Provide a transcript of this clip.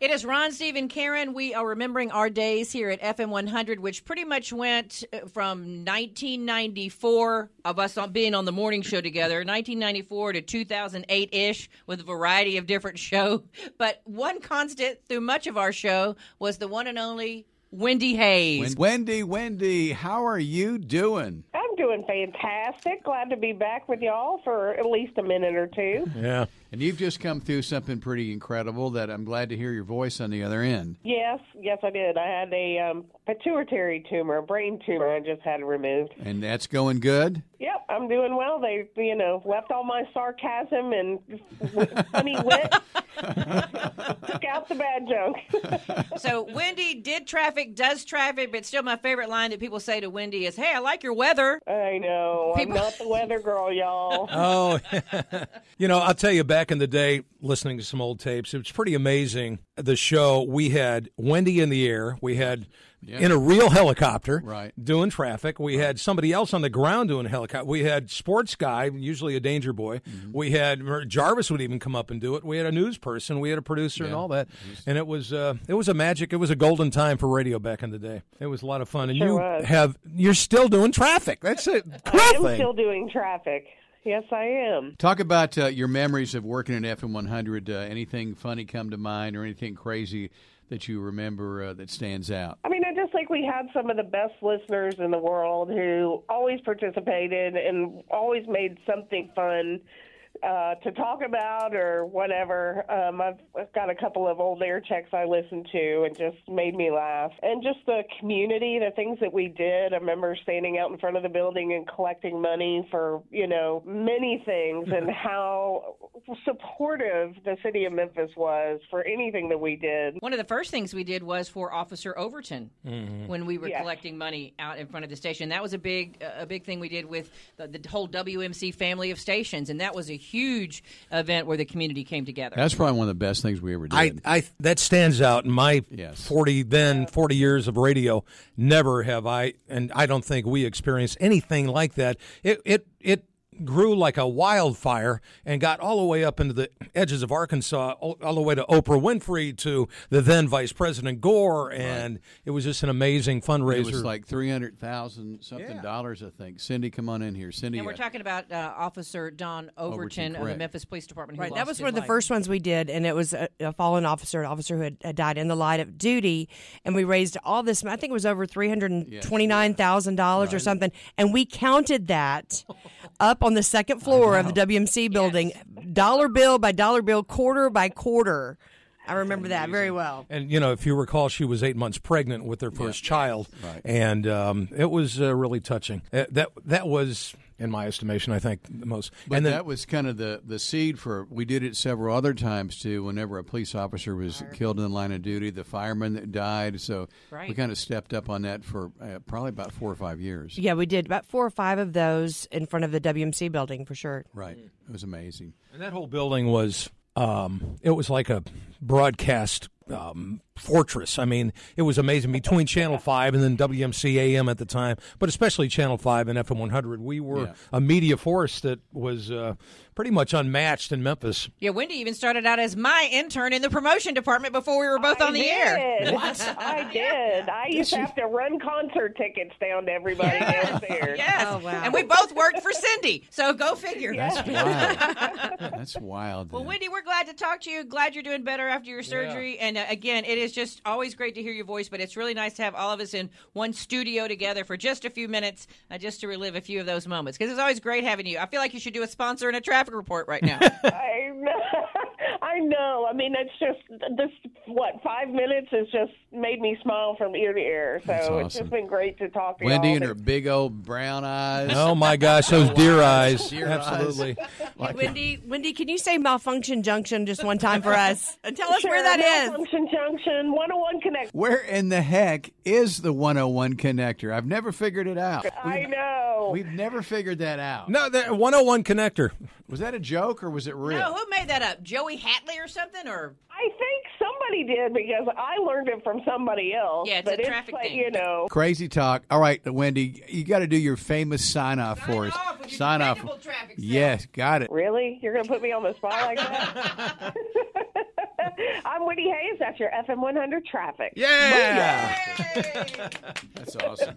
It is Ron, Steve, and Karen. We are remembering our days here at FM 100, which pretty much went from 1994, of us being on the morning show together, 1994 to 2008-ish, with a variety of different shows. But one constant through much of our show was the one and only Wendy Hayes. Wendy, how are you doing? I'm doing fantastic. Glad to be back with y'all for at least a minute or two. Yeah. And you've just come through something pretty incredible that I'm glad to hear your voice on the other end. Yes, I did. I had a pituitary tumor, a brain tumor I just had removed. And that's going good? Yep, I'm doing well. They, left all my sarcasm and funny wit. Took out the bad jokes. So Wendy does traffic, but still my favorite line that people say to Wendy is, hey, I like your weather. I know. I'm not the weather girl, y'all. Oh, I'll tell you, back in the day, listening to some old tapes, it was pretty amazing. The show, we had Wendy in the air. We had... Yeah. In a real helicopter, right, doing traffic. We had somebody else on the ground doing helicopter. We had sports guy, usually a danger boy. Mm-hmm. We had Jarvis would even come up and do it. We had a news person. We had a producer and all that. And it was a golden time for radio back in the day. It was a lot of fun. And you're still doing traffic. That's it. I'm still doing traffic. Yes, I am. Talk about your memories of working at FM 100. Anything funny come to mind, or anything crazy that you remember that stands out? I mean, I just think we had some of the best listeners in the world who always participated and always made something fun to talk about or whatever. I've got a couple of old air checks I listened to and just made me laugh. And just the community, the things that we did. I remember standing out in front of the building and collecting money for, many things, and how supportive the city of Memphis was for anything that we did. One of the first things we did was for Officer Overton, when we were collecting money out in front of the station. That was a big thing we did with the whole WMC family of stations, and that was a huge event where the community came together. That's probably one of the best things we ever did. That stands out in my 40 years of radio. Never have I, and I don't think we experienced anything like that. It grew like a wildfire and got all the way up into the edges of Arkansas, all the way to Oprah Winfrey, to the then Vice President Gore, and it was just an amazing fundraiser. It was like $300,000 dollars, I think. Cindy, come on in here. Cindy, and we're talking about Officer Don Overton of the Memphis Police Department. Right, that was one of the first ones we did, and it was a fallen officer, an officer who had died in the line of duty, and we raised all this. I think it was over $329,000 or something, and we counted that up on the second floor of the WMC building, dollar bill by dollar bill, quarter by quarter. I remember that very well. And, if you recall, she was 8 months pregnant with their first child, and it was really touching. That was, in my estimation, I think, the most. But that was kind of the seed for, we did it several other times, too, whenever a police officer was killed in the line of duty, the fireman that died. So we kind of stepped up on that for probably about 4 or 5 years. Yeah, we did about 4 or 5 of those in front of the WMC building, for sure. Right. It was amazing. And that whole building was... it was like a broadcast fortress. I mean, it was amazing. Between Channel 5 and then WMC AM at the time, but especially Channel 5 and FM 100, we were a media force that was pretty much unmatched in Memphis. Yeah, Wendy even started out as my intern in the promotion department before we were both on the air. What? I did. I used to have to run concert tickets down to everybody downstairs. Yes. Oh, wow. And we both worked for Cindy, so go figure. Yeah. That's wild. That's wild. Well, Wendy, we're glad to talk to you. Glad you're doing better after your surgery. And again, it is just always great to hear your voice, but it's really nice to have all of us in one studio together for just a few minutes, just to relive a few of those moments, because it's always great having you. I feel like you should do a sponsor and a traffic report right now. I know. I know. I mean, it's just this, 5 minutes has just made me smile from ear to ear. So awesome. It's just been great to talk to you. Wendy and her big old brown eyes. Oh, my gosh, those deer eyes. Deer absolutely. Eyes. Like Wendy, can you say Malfunction Junction just one time for us? And tell us where that Malfunction is. Malfunction Junction, 101 Connector. Where in the heck is the 101 Connector? I've never figured it out. I know. We've never figured that out. No, that 101 Connector. Was that a joke or was it real? No, who made that up? Joey Hatley or something? Or I think somebody did because I learned it from somebody else. Yeah, it's a traffic thing. You know. Crazy talk. All right, Wendy, you got to do your famous sign-off for us. Sign off. Yes, got it. Really? You're going to put me on the spot like that? I'm Wendy Hayes. That's your FM 100 traffic. Yeah! Yay! That's awesome.